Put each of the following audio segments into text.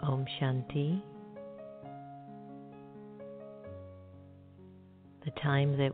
Om Shanti. The time that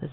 The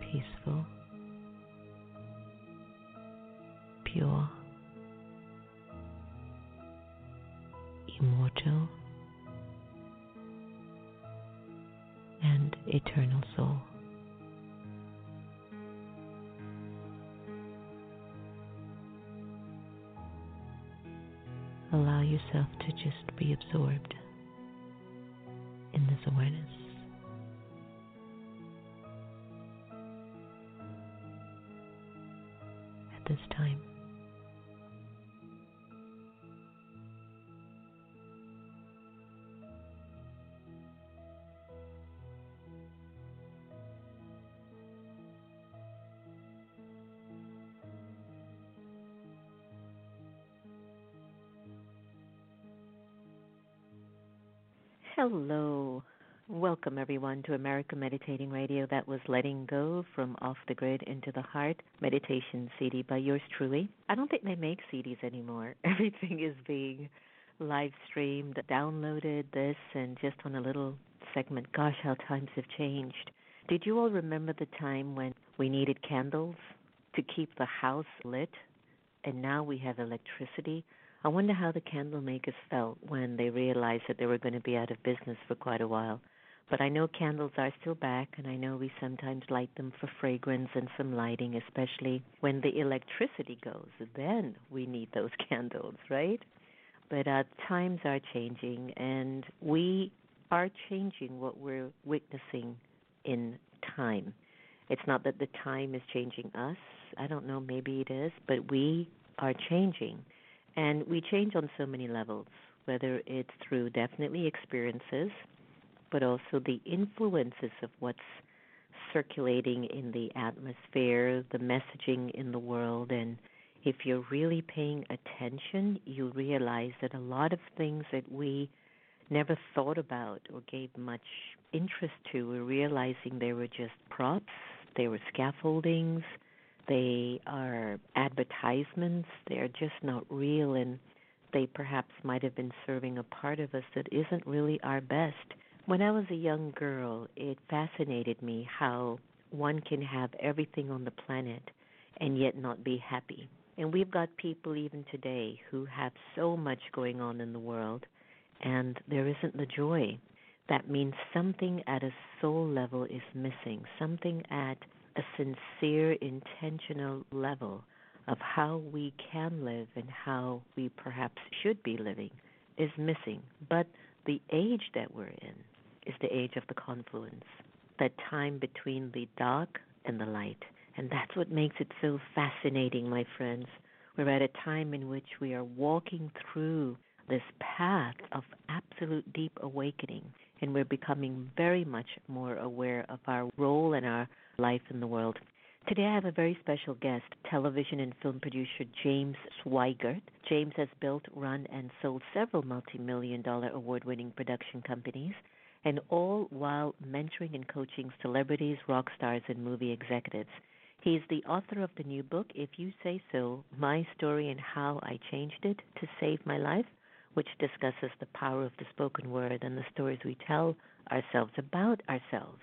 peaceful, pure, immortal, and eternal soul. Allow yourself to just be absorbed in this awareness. At this time, hello. Welcome, everyone, to America Meditating Radio. That was Letting Go from Off the Grid into the Heart Meditation CD by yours truly. I don't think they make CDs anymore. Everything is being live streamed, downloaded, this, and just on a little segment. Gosh, how times have changed. Did you all remember the time when we needed candles to keep the house lit, and now we have electricity? I wonder how the candle makers felt when they realized that they were going to be out of business for quite a while. But I know candles are still back, and I know we sometimes light them for fragrance and some lighting, especially when the electricity goes. Then we need those candles, right? But times are changing, and we are changing what we're witnessing in time. It's not that the time is changing us. I don't know, maybe it is, but we are changing. And we change on so many levels, whether it's through definitely experiences, but also the influences of what's circulating in the atmosphere, the messaging in the world. And if you're really paying attention, you realize that a lot of things that we never thought about or gave much interest to, we're realizing they were just props, they were scaffoldings. They are advertisements. They are just not real, and they perhaps might have been serving a part of us that isn't really our best. When I was a young girl, it fascinated me how one can have everything on the planet and yet not be happy. And we've got people even today who have so much going on in the world, and there isn't the joy. That means something at a soul level is missing, something at a sincere, intentional level of how we can live and how we perhaps should be living is missing. But the age that we're in is the age of the confluence, that time between the dark and the light. And that's what makes it so fascinating, my friends. We're at a time in which we are walking through this path of absolute deep awakening, and we're becoming very much more aware of our role and our life in the world. Today I have a very special guest, television and film producer James Sweigert. James has built, run, and sold several multi-million-dollar award-winning production companies, and all while mentoring and coaching celebrities, rock stars, and movie executives. He is the author of the new book, If You Say So, My Story and How I Changed It to Save My Life, which discusses the power of the spoken word and the stories we tell ourselves about ourselves,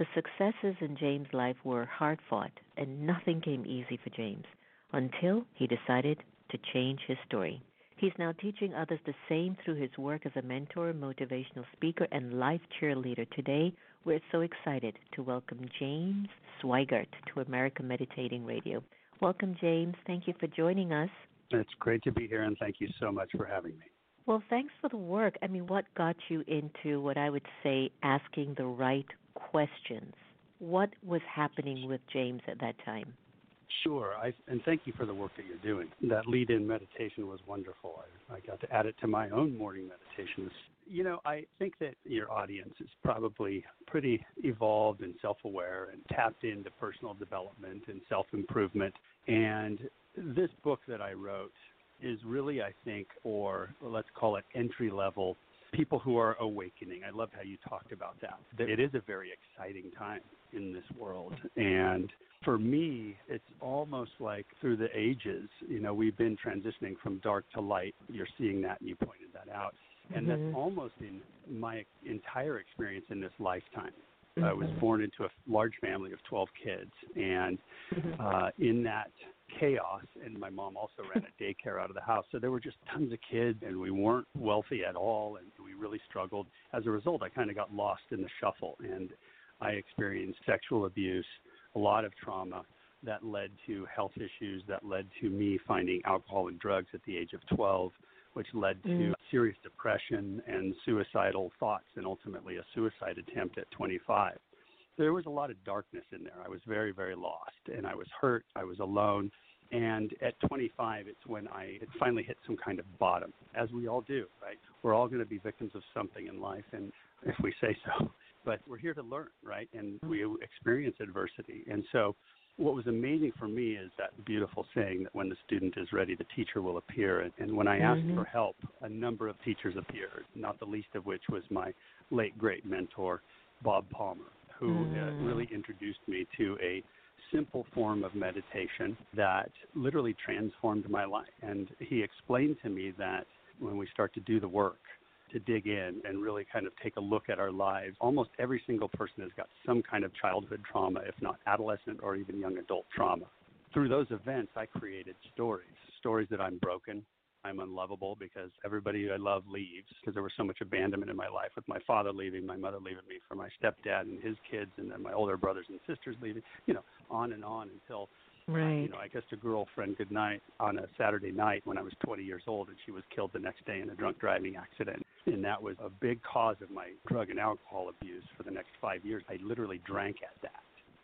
The successes in James' life were hard-fought, and nothing came easy for James until he decided to change his story. He's now teaching others the same through his work as a mentor, motivational speaker, and life cheerleader. Today, we're so excited to welcome James Sweigert to America Meditating Radio. Welcome, James. Thank you for joining us. It's great to be here, and thank you so much for having me. Well, thanks for the work. I mean, what got you into what I would say asking the right questions? What was happening with James at that time? Sure, and thank you for the work that you're doing. That lead-in meditation was wonderful. I got to add it to my own morning meditations. You know, I think that your audience is probably pretty evolved and self-aware and tapped into personal development and self-improvement. And this book that I wrote is really, I think, or let's call it entry-level, people who are awakening. I love how you talked about that. It is a very exciting time in this world. And for me, it's almost like through the ages, you know, we've been transitioning from dark to light. You're seeing that, and you pointed that out. And that's almost in my entire experience in this lifetime. I was born into a large family of 12 kids. And in that chaos, and my mom also ran a daycare out of the house, so there were just tons of kids, and we weren't wealthy at all, and we really struggled. As a result, I kind of got lost in the shuffle, and I experienced sexual abuse, a lot of trauma that led to health issues, that led to me finding alcohol and drugs at the age of 12, which led to serious depression and suicidal thoughts, and ultimately a suicide attempt at 25. There was a lot of darkness in there. I was very, very lost, and I was hurt. I was alone. And at 25, it's when it finally hit some kind of bottom, as we all do, right? We're all going to be victims of something in life, and if we say so. But we're here to learn, right? And we experience adversity. And so what was amazing for me is that beautiful saying that when the student is ready, the teacher will appear. And when I asked for help, a number of teachers appeared, not the least of which was my late, great mentor, Bob Palmer, who really introduced me to a simple form of meditation that literally transformed my life. And he explained to me that when we start to do the work, to dig in and really kind of take a look at our lives, almost every single person has got some kind of childhood trauma, if not adolescent or even young adult trauma. Through those events, I created stories that I'm broken, I'm unlovable because everybody I love leaves, because there was so much abandonment in my life with my father leaving, my mother leaving me for my stepdad and his kids, and then my older brothers and sisters leaving, you know, on and on until, you know, I kissed a girlfriend goodnight on a Saturday night when I was 20 years old, and she was killed the next day in a drunk driving accident. And that was a big cause of my drug and alcohol abuse for the next 5 years. I literally drank at that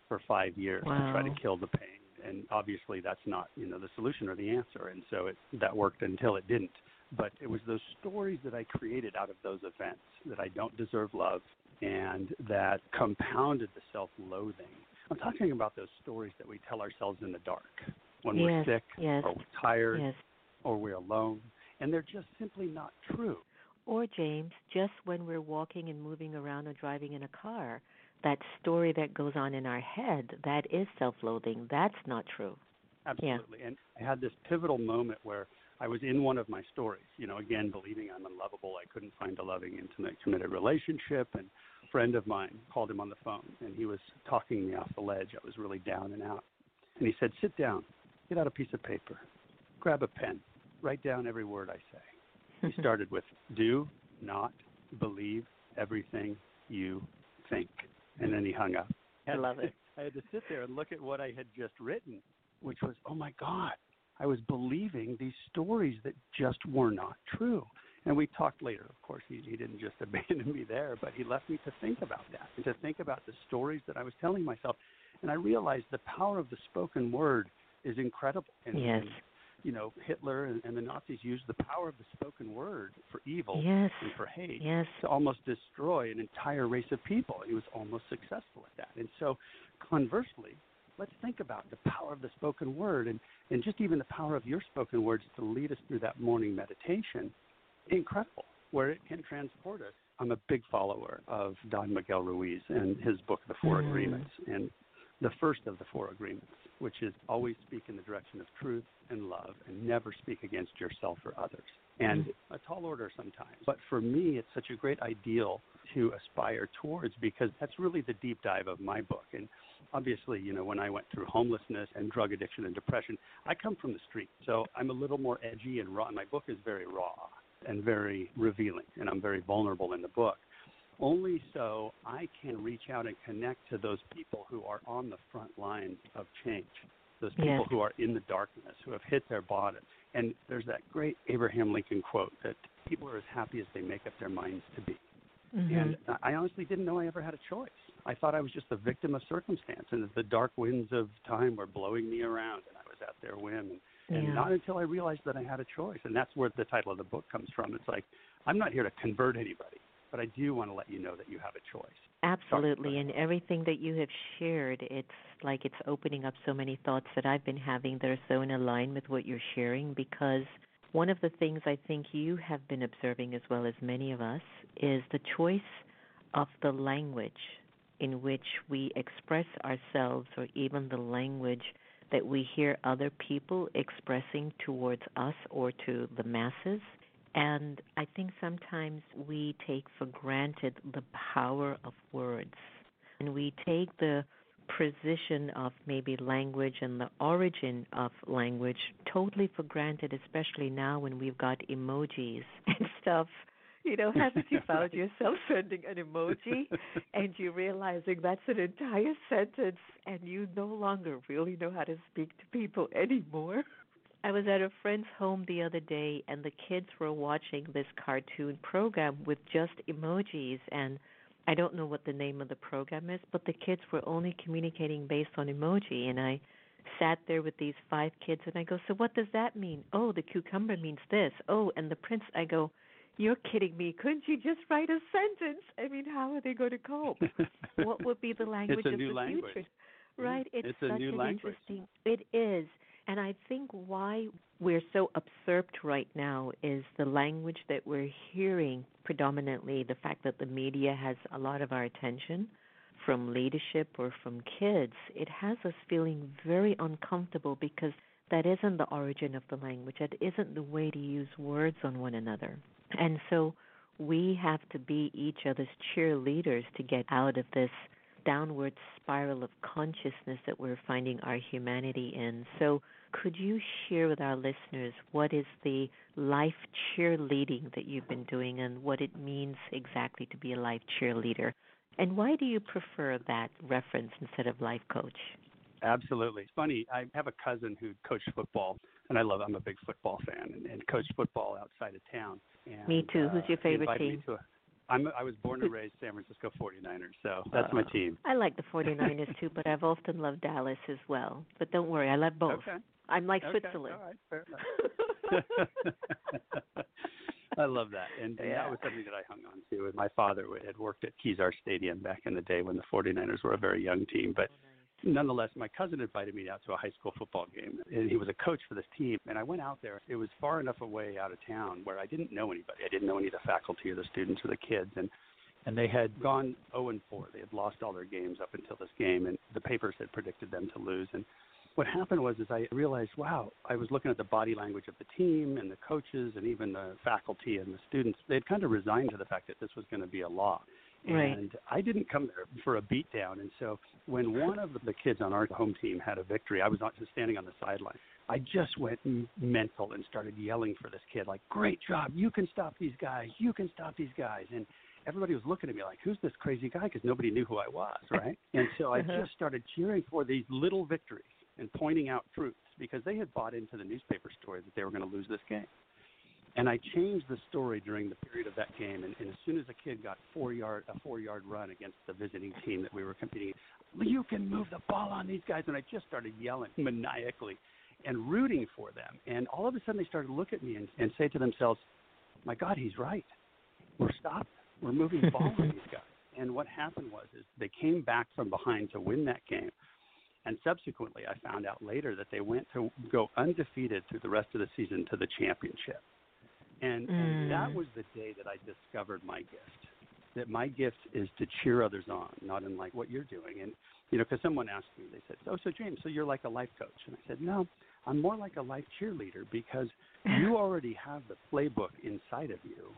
for 5 years to try to kill the pain. And obviously that's not, you know, the solution or the answer. And so that worked until it didn't. But it was those stories that I created out of those events, that I don't deserve love, and that compounded the self-loathing. I'm talking about those stories that we tell ourselves in the dark when we're sick or we're tired or we're alone. And they're just simply not true. Or, James, just when we're walking and moving around or driving in a car, that story that goes on in our head, that is self-loathing. That's not true. Absolutely. Yeah. And I had this pivotal moment where I was in one of my stories, you know, again, believing I'm unlovable. I couldn't find a loving, intimate, committed relationship. And a friend of mine called him on the phone, and he was talking me off the ledge. I was really down and out. And he said, sit down, get out a piece of paper, grab a pen, write down every word I say. He started with, do not believe everything you think. And then he hung up. I love it. I had to sit there and look at what I had just written, which was, oh, my God, I was believing these stories that just were not true. And we talked later. Of course, he didn't just abandon me there, but he left me to think about that, and to think about the stories that I was telling myself. And I realized the power of the spoken word is incredible. And, you know, Hitler and the Nazis used the power of the spoken word for evil and for hate to almost destroy an entire race of people. He was almost successful at that. And so, conversely, let's think about the power of the spoken word, and just even the power of your spoken words to lead us through that morning meditation. Incredible, where it can transport us. I'm a big follower of Don Miguel Ruiz and his book, The Four Agreements, and the first of the Four Agreements, which is always speak in the direction of truth and love, and never speak against yourself or others. And a tall order sometimes. But for me, it's such a great ideal to aspire towards, because that's really the deep dive of my book. And obviously, you know, when I went through homelessness and drug addiction and depression, I come from the street. So I'm a little more edgy and raw. My book is very raw and very revealing, and I'm very vulnerable in the book. Only so I can reach out and connect to those people who are on the front lines of change, those people yeah. who are in the darkness, who have hit their bottom. And there's that great Abraham Lincoln quote that people are as happy as they make up their minds to be. Mm-hmm. And I honestly didn't know I ever had a choice. I thought I was just a victim of circumstance, and the dark winds of time were blowing me around, and I was at their whim. And not until I realized that I had a choice, and that's where the title of the book comes from. It's like, I'm not here to convert anybody, but I do want to let you know that you have a choice. Absolutely, and everything that you have shared, it's like it's opening up so many thoughts that I've been having that are so in line with what you're sharing, because one of the things I think you have been observing, as well as many of us, is the choice of the language in which we express ourselves, or even the language that we hear other people expressing towards us or to the masses. And I think sometimes we take for granted the power of words, and we take the precision of maybe language and the origin of language totally for granted, especially now when we've got emojis and stuff. You know, haven't you found yourself sending an emoji and you realizing that's an entire sentence and you no longer really know how to speak to people anymore? I was at a friend's home the other day, and the kids were watching this cartoon program with just emojis, and I don't know what the name of the program is, but the kids were only communicating based on emoji, and I sat there with these 5 kids, and I go, so what does that mean? Oh, the cucumber means this. Oh, and the prince, I go, you're kidding me. Couldn't you just write a sentence? I mean, how are they going to cope? What would be the language of the future? It's a new language. Right? It's such an interesting – it is. And I think why we're so usurped right now is the language that we're hearing predominantly, the fact that the media has a lot of our attention from leadership or from kids. It has us feeling very uncomfortable because that isn't the origin of the language. That isn't the way to use words on one another. And so we have to be each other's cheerleaders to get out of this downward spiral of consciousness that we're finding our humanity in. So could you share with our listeners what is the life cheerleading that you've been doing and what it means exactly to be a life cheerleader? And why do you prefer that reference instead of life coach? Absolutely. It's funny. I have a cousin who coached football, and I'm a big football fan, and coached football outside of town. And, me too. Who's your favorite team? I was born and raised San Francisco 49ers, so that's my team. I like the 49ers, too, but I've often loved Dallas as well. But don't worry, I love both. Okay. I'm like Switzerland. All right, fair enough. I love that. And that was something that I hung on to. And my father had worked at Kezar Stadium back in the day when the 49ers were a very young team. But nonetheless, my cousin invited me out to a high school football game, and he was a coach for this team. And I went out there. It was far enough away out of town where I didn't know anybody. I didn't know any of the faculty or the students or the kids. And they had gone 0-4. They had lost all their games up until this game, and the papers had predicted them to lose. And what happened was is I realized, wow, I was looking at the body language of the team and the coaches and even the faculty and the students. They had kind of resigned to the fact that this was going to be a loss. Right. And I didn't come there for a beatdown. And so when one of the kids on our home team had a victory, I was just standing on the sideline. I just went mental and started yelling for this kid, like, great job. You can stop these guys. You can stop these guys. And everybody was looking at me like, who's this crazy guy? Because nobody knew who I was, right? And so I just started cheering for these little victories and pointing out truths, because they had bought into the newspaper story that they were going to lose this game. And I changed the story during the period of that game, and as soon as a kid got a four-yard run against the visiting team that we were competing, you can move the ball on these guys, and I just started yelling maniacally and rooting for them. And all of a sudden they started to look at me and say to themselves, my God, he's right. We're stopped. We're moving the ball on these guys. And what happened was is they came back from behind to win that game. And subsequently I found out later that they went to go undefeated through the rest of the season to the championship. And that was the day that I discovered my gift, that my gift is to cheer others on, not unlike what you're doing. And, you know, because someone asked me, they said, so James, so you're like a life coach. And I said, no, I'm more like a life cheerleader, because you already have the playbook inside of you.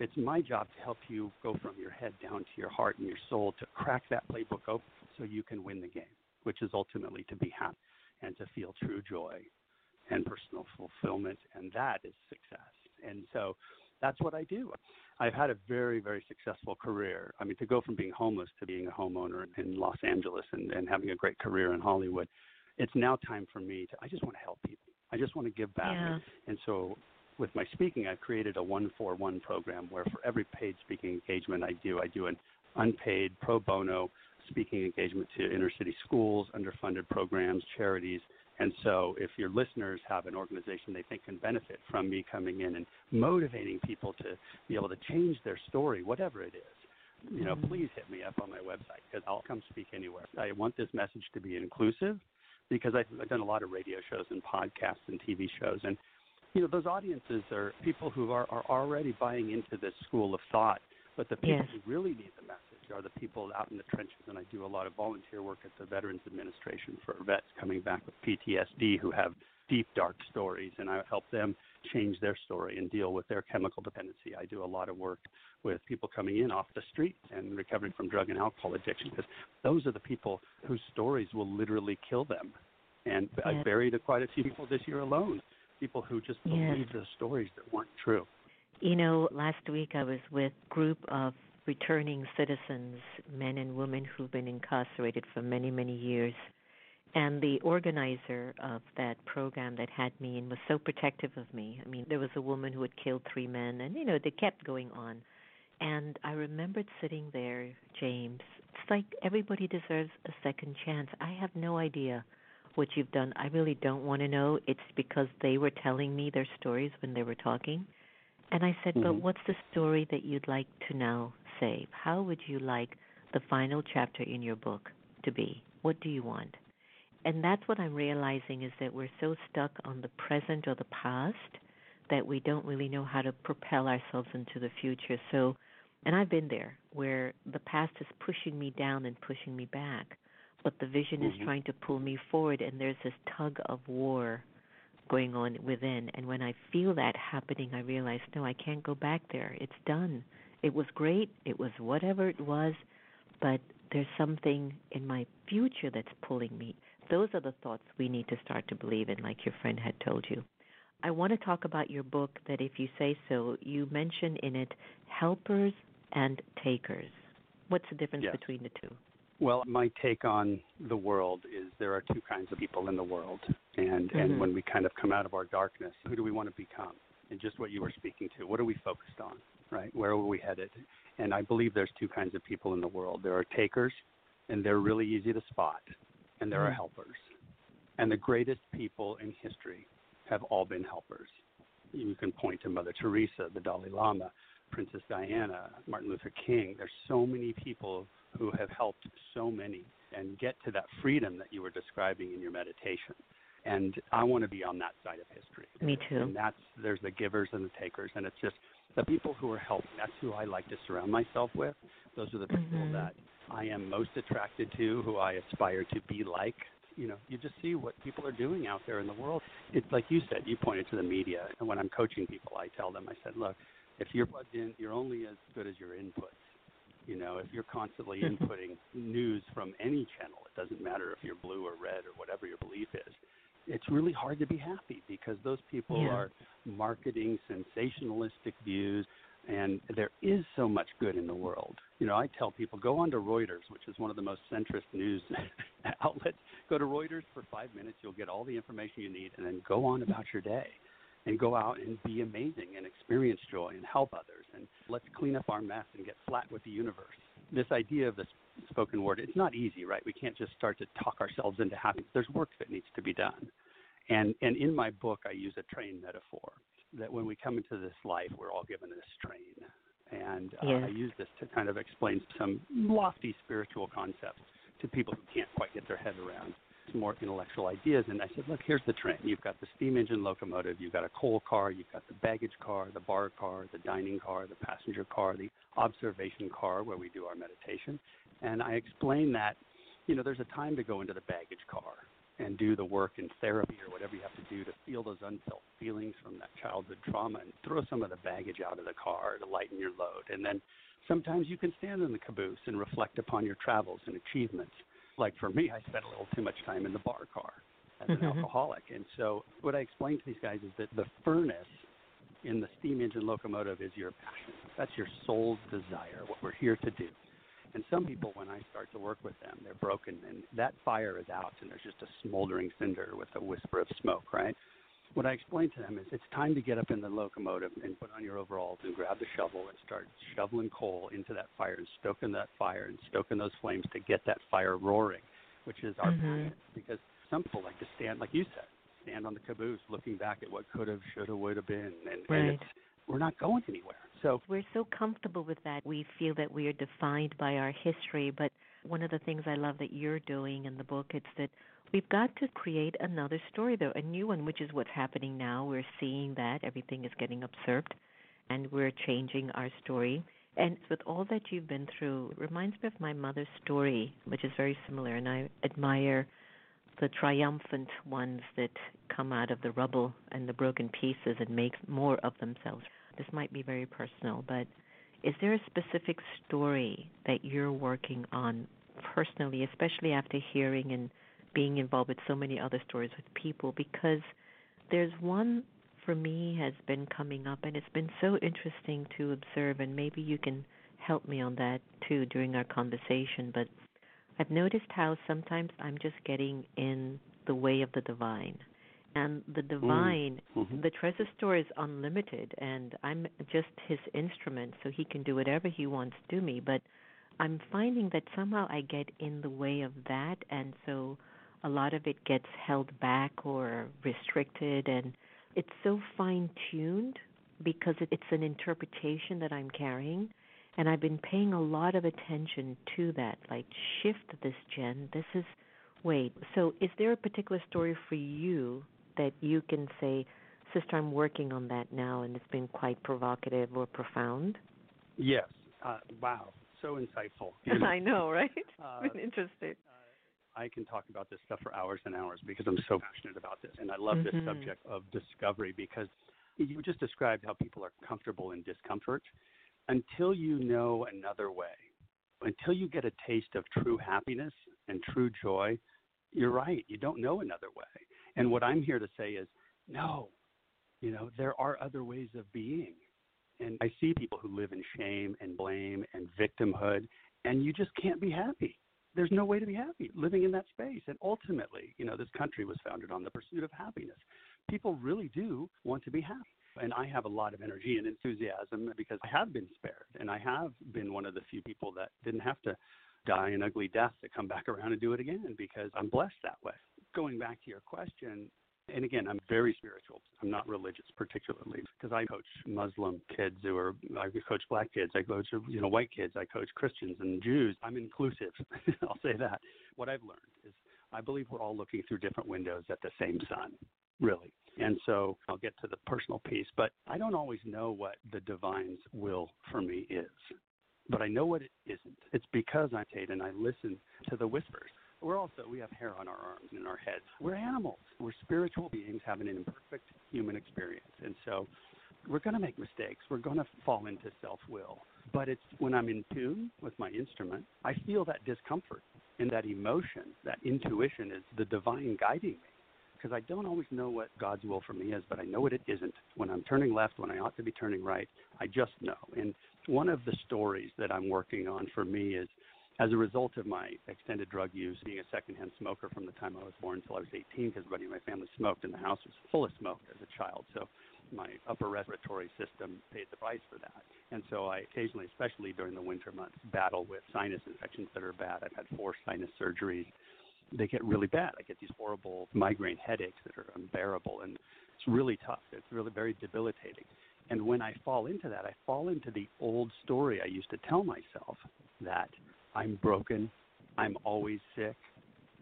It's my job to help you go from your head down to your heart and your soul to crack that playbook open so you can win the game, which is ultimately to be happy and to feel true joy and personal fulfillment, and that is success. And so that's what I do. I've had a very, very successful career. I mean, to go from being homeless to being a homeowner in Los Angeles and having a great career in Hollywood, it's now time for me to – I just want to help people. I just want to give back. Yeah. And so with my speaking, I've created a 141 program where for every paid speaking engagement I do an unpaid pro bono speaking engagement to inner-city schools, underfunded programs, charities. And so if your listeners have an organization they think can benefit from me coming in and motivating people to be able to change their story, whatever it is, you know, please hit me up on my website because I'll come speak anywhere. I want this message to be inclusive because I've done a lot of radio shows and podcasts and TV shows. And, you know, those audiences are people who are already buying into this school of thought, but the people who really need the message are the people out in the trenches, and I do a lot of volunteer work at the Veterans Administration for vets coming back with PTSD who have deep, dark stories, and I help them change their story and deal with their chemical dependency. I do a lot of work with people coming in off the streets and recovering from drug and alcohol addiction because those are the people whose stories will literally kill them. And I buried quite a few people this year alone, people who just believed the stories that weren't true. You know, last week I was with a group of returning citizens, men and women who've been incarcerated for many, many years. And the organizer of that program that had me in was so protective of me. I mean, there was a woman who had killed 3 men, and, you know, they kept going on. And I remembered sitting there, James, it's like everybody deserves a second chance. I have no idea what you've done. I really don't want to know. It's because they were telling me their stories when they were talking. And I said, but what's the story that you'd like to now save? How would you like the final chapter in your book to be? What do you want? And that's what I'm realizing is that we're so stuck on the present or the past that we don't really know how to propel ourselves into the future. So, and I've been there where the past is pushing me down and pushing me back, but the vision is trying to pull me forward, and there's this tug of war going on within. And when I feel that happening, I realize, no, I can't go back there. It's done. It was great. It was whatever it was, but there's something in my future that's pulling me. Those are the thoughts we need to start to believe in, like your friend had told you. I want to talk about your book, that If You Say So, you mention in it helpers and takers. What's the difference between the two? Well, my take on the world is there are two kinds of people in the world. And and when we kind of come out of our darkness, who do we want to become? And just what you were speaking to, what are we focused on, right? Where are we headed? And I believe there's two kinds of people in the world. There are takers, and they're really easy to spot, and there are helpers. And the greatest people in history have all been helpers. You can point to Mother Teresa, the Dalai Lama, Princess Diana, Martin Luther King. There's so many people who have helped so many and get to that freedom that you were describing in your meditation. And I want to be on that side of history. Me too. And there's the givers and the takers, and it's just the people who are helping. That's who I like to surround myself with. Those are the people that I am most attracted to, who I aspire to be like. You know, you just see what people are doing out there in the world. It's like you said, you pointed to the media. And when I'm coaching people, I tell them, I said, look, if you're plugged in, you're only as good as your input. You know, if you're constantly inputting news from any channel, it doesn't matter if you're blue or red or whatever your belief is, it's really hard to be happy because those people are marketing sensationalistic views, and there is so much good in the world. You know, I tell people, go on to Reuters, which is one of the most centrist news outlets. Go to Reuters for 5 minutes. You'll get all the information you need, and then go on about your day. And go out and be amazing and experience joy and help others. And let's clean up our mess and get flat with the universe. This idea of the spoken word, it's not easy, right? We can't just start to talk ourselves into happiness. There's work that needs to be done. And in my book, I use a train metaphor, that when we come into this life, we're all given this train. And I use this to kind of explain some lofty spiritual concepts to people who can't quite get their head around more intellectual ideas. And I said, look, here's the train. You've got the steam engine locomotive, you've got a coal car, you've got the baggage car, the bar car, the dining car, the passenger car, the observation car where we do our meditation. And I explained that, you know, there's a time to go into the baggage car and do the work in therapy or whatever you have to do to feel those unfelt feelings from that childhood trauma and throw some of the baggage out of the car to lighten your load. And then sometimes you can stand in the caboose and reflect upon your travels and achievements. Like for me, I spent a little too much time in the bar car as an alcoholic. And so what I explained to these guys is that the furnace in the steam engine locomotive is your passion. That's your soul's desire, what we're here to do. And some people, when I start to work with them, they're broken, and that fire is out, and there's just a smoldering cinder with a whisper of smoke, right? What I explain to them is it's time to get up in the locomotive and put on your overalls and grab the shovel and start shoveling coal into that fire and stoking that fire and stoking those flames to get that fire roaring, which is our passion. Because some people like to stand, like you said, stand on the caboose looking back at what could have, should have, would have been, and it's, we're not going anywhere. So we're so comfortable with that. We feel that we are defined by our history, but one of the things I love that you're doing in the book is that we've got to create another story, though, a new one, which is what's happening now. We're seeing that everything is getting usurped, and we're changing our story. And with all that you've been through, it reminds me of my mother's story, which is very similar, and I admire the triumphant ones that come out of the rubble and the broken pieces and make more of themselves. This might be very personal, but is there a specific story that you're working on personally, especially after hearing and being involved with so many other stories with people? Because there's one for me has been coming up, and it's been so interesting to observe, and maybe you can help me on that too during our conversation, but I've noticed how sometimes I'm just getting in the way of the divine. And the divine, the treasure store is unlimited, and I'm just his instrument, so he can do whatever he wants to me. But I'm finding that somehow I get in the way of that, and so a lot of it gets held back or restricted, and it's so fine-tuned because it's an interpretation that I'm carrying. And I've been paying a lot of attention to that, like shift this, Jen. This is, wait. So is there a particular story for you that you can say, Sister, I'm working on that now, and it's been quite provocative or profound? Yes. Wow. So insightful. I know, right? It's been interesting. I can talk about this stuff for hours and hours because I'm so passionate about this. And I love this subject of discovery because you just described how people are comfortable in discomfort. Until you know another way, until you get a taste of true happiness and true joy, you're right. You don't know another way. And what I'm here to say is, no, you know, there are other ways of being. And I see people who live in shame and blame and victimhood, and you just can't be happy. There's no way to be happy living in that space. And ultimately, you know, this country was founded on the pursuit of happiness. People really do want to be happy. And I have a lot of energy and enthusiasm because I have been spared, and I have been one of the few people that didn't have to die an ugly death to come back around and do it again because I'm blessed that way. Going back to your question, and again, I'm very spiritual. I'm not religious particularly because I coach Muslim kids I coach black kids. I coach, you know, white kids. I coach Christians and Jews. I'm inclusive. I'll say that. What I've learned is I believe we're all looking through different windows at the same sun, really. And so I'll get to the personal piece, but I don't always know what the divine's will for me is, but I know what it isn't. It's because I meditate and I listen to the whispers. We have hair on our arms and in our heads. We're animals. We're spiritual beings having an imperfect human experience. And so we're going to make mistakes. We're going to fall into self-will. But it's when I'm in tune with my instrument, I feel that discomfort and that emotion, that intuition is the divine guiding me. Because I don't always know what God's will for me is, but I know what it isn't. When I'm turning left, when I ought to be turning right, I just know. And one of the stories that I'm working on for me is, as a result of my extended drug use, being a secondhand smoker from the time I was born until I was 18, because everybody in my family smoked, and the house was full of smoke as a child. So my upper respiratory system paid the price for that. And so I occasionally, especially during the winter months, battle with sinus infections that are bad. I've had 4 sinus surgeries. They get really bad. I get these horrible migraine headaches that are unbearable, and it's really tough. It's really very debilitating. And when I fall into that, I fall into the old story I used to tell myself that I'm broken, I'm always sick,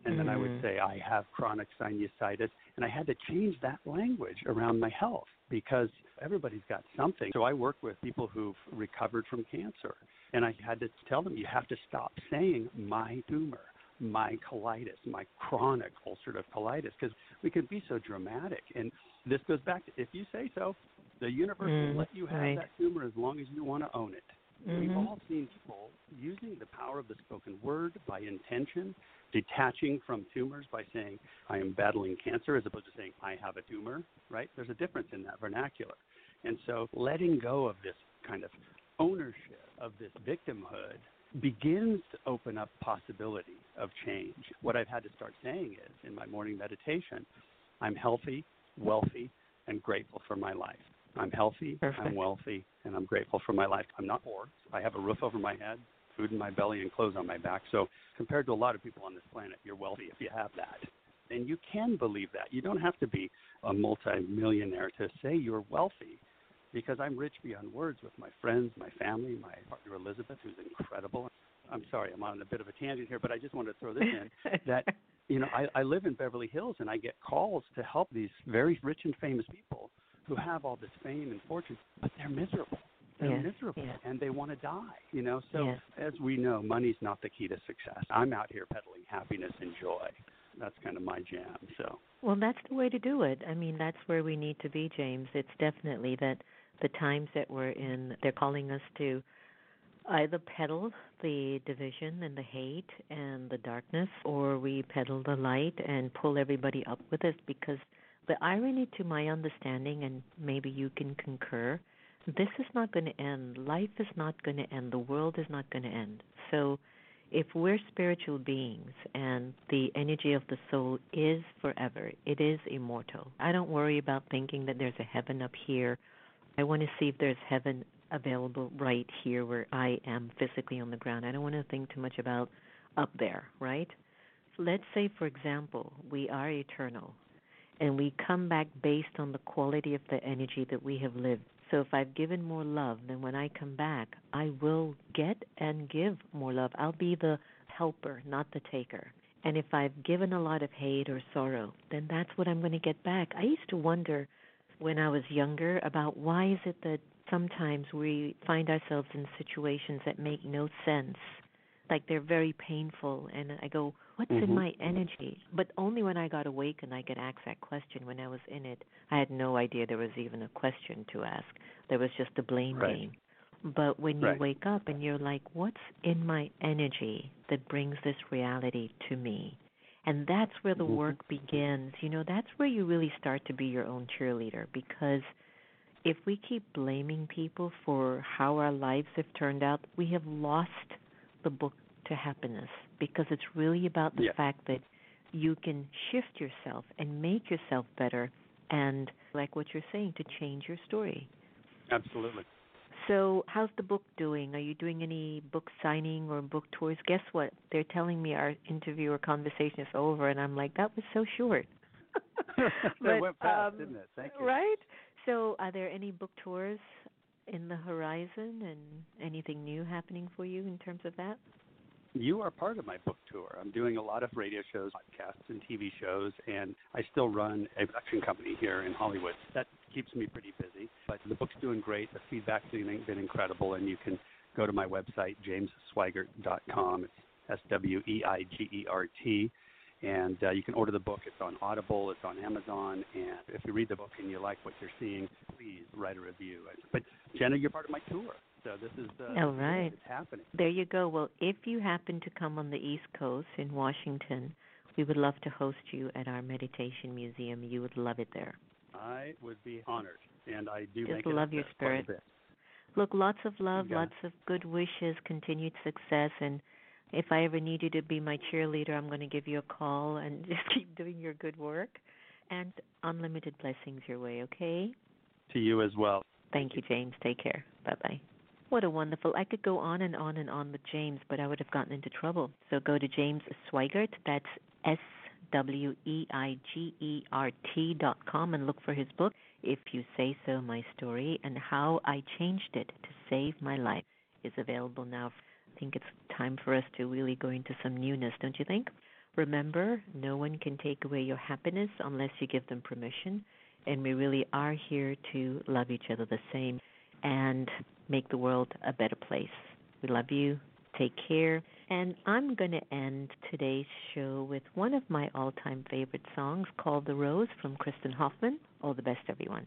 and then I would say I have chronic sinusitis, and I had to change that language around my health because everybody's got something. So I work with people who've recovered from cancer, and I had to tell them you have to stop saying my tumor. my colitis, my chronic ulcerative colitis, because we can be so dramatic. And this goes back to, if you say so, the universe will let you have that humor as long as you want to own it. Mm-hmm. We've all seen people using the power of the spoken word by intention, detaching from tumors by saying, I am battling cancer, as opposed to saying, I have a tumor, right? There's a difference in that vernacular. And so letting go of this kind of ownership of this victimhood begins to open up possibility of change. What I've had to start saying is, in my morning meditation, I'm healthy, wealthy, and grateful for my life. I'm healthy, I'm wealthy, and I'm grateful for my life. I'm not poor. I have a roof over my head, food in my belly, and clothes on my back. So compared to a lot of people on this planet, you're wealthy if you have that. And you can believe that. You don't have to be a multimillionaire to say you're wealthy, because I'm rich beyond words with my friends, my family, my partner Elizabeth, who's incredible. I'm sorry, I'm on a bit of a tangent here, but I just wanted to throw this in, that you know, I live in Beverly Hills, and I get calls to help these very rich and famous people who have all this fame and fortune, but they're miserable. They're miserable, and they want to die, you know. So as we know, money's not the key to success. I'm out here peddling happiness and joy. That's kind of my jam. So well, that's the way to do it. I mean, that's where we need to be, James. It's definitely that the times that we're in, they're calling us to either peddle the division and the hate and the darkness, or we peddle the light and pull everybody up with us, because the irony, to my understanding, and maybe you can concur, this is not going to end. Life is not going to end. The world is not going to end. So if we're spiritual beings and the energy of the soul is forever, it is immortal. I don't worry about thinking that there's a heaven up here. I want to see if there's heaven available right here where I am physically on the ground. I don't want to think too much about up there, right? So let's say, for example, we are eternal, and we come back based on the quality of the energy that we have lived. So if I've given more love, then when I come back, I will get and give more love. I'll be the helper, not the taker. And if I've given a lot of hate or sorrow, then that's what I'm going to get back. I used to wonder when I was younger about why is it that sometimes we find ourselves in situations that make no sense, like they're very painful, and I go, what's in my energy? But only when I got awakened, I could ask that question. When I was in it, I had no idea there was even a question to ask. There was just a blame game. But when you wake up and you're like, what's in my energy that brings this reality to me? And that's where the work begins. You know, that's where you really start to be your own cheerleader, because if we keep blaming people for how our lives have turned out, we have lost the book to happiness, because it's really about the fact that you can shift yourself and make yourself better, and like what you're saying, to change your story. Absolutely. So how's the book doing? Are you doing any book signing or book tours? Guess what? They're telling me our interview or conversation is over, and I'm like, that was so short. It went fast, didn't it? Thank you. Right? So are there any book tours in the horizon, and anything new happening for you in terms of that? You are part of my book tour. I'm doing a lot of radio shows, podcasts, and TV shows, and I still run a production company here in Hollywood. That keeps me pretty busy, but the book's doing great. The feedback's been incredible, and you can go to my website, jamessweigert.com. It's S-W-E-I-G-E-R-T, and you can order the book. It's on Audible. It's on Amazon, and if you read the book and you like what you're seeing, please write a review. But, Jenna, you're part of my tour. So this is all right. It's happening. There you go. Well, if you happen to come on the East Coast in Washington, we would love to host you at our Meditation Museum. You would love it there. I would be honored, and I do just love your spirit. Look, lots of love, lots of good wishes, continued success, and if I ever need you to be my cheerleader, I'm going to give you a call, and just keep doing your good work, and unlimited blessings your way, okay? To you as well. Thank you, James. Take care. Bye-bye. What a wonderful, I could go on and on and on with James, but I would have gotten into trouble. So go to James Sweigert, that's SWEIGERT.com, and look for his book, If You Say So, My Story, and How I Changed It to Save My Life, is available now. I think it's time for us to really go into some newness, don't you think? Remember, no one can take away your happiness unless you give them permission, and we really are here to love each other the same and make the world a better place. We love you. Take care. And I'm going to end today's show with one of my all-time favorite songs called The Rose from Kristen Hoffman. All the best, everyone.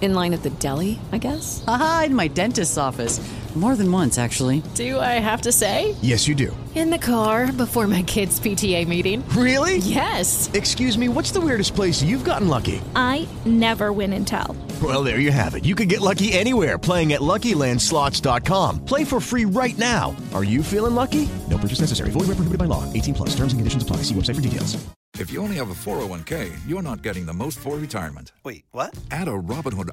In line at the deli, I guess? Aha, in my dentist's office. More than once, actually. Do I have to say? Yes, you do. In the car before my kids' PTA meeting. Really? Yes. Excuse me, what's the weirdest place you've gotten lucky? I never win and tell. Well, there you have it. You can get lucky anywhere, playing at LuckyLandSlots.com. Play for free right now. Are you feeling lucky? No purchase necessary. Void where prohibited by law. 18 plus. Terms and conditions apply. See website for details. If you only have a 401k, you're not getting the most for retirement. Wait, what? Add a Robinhood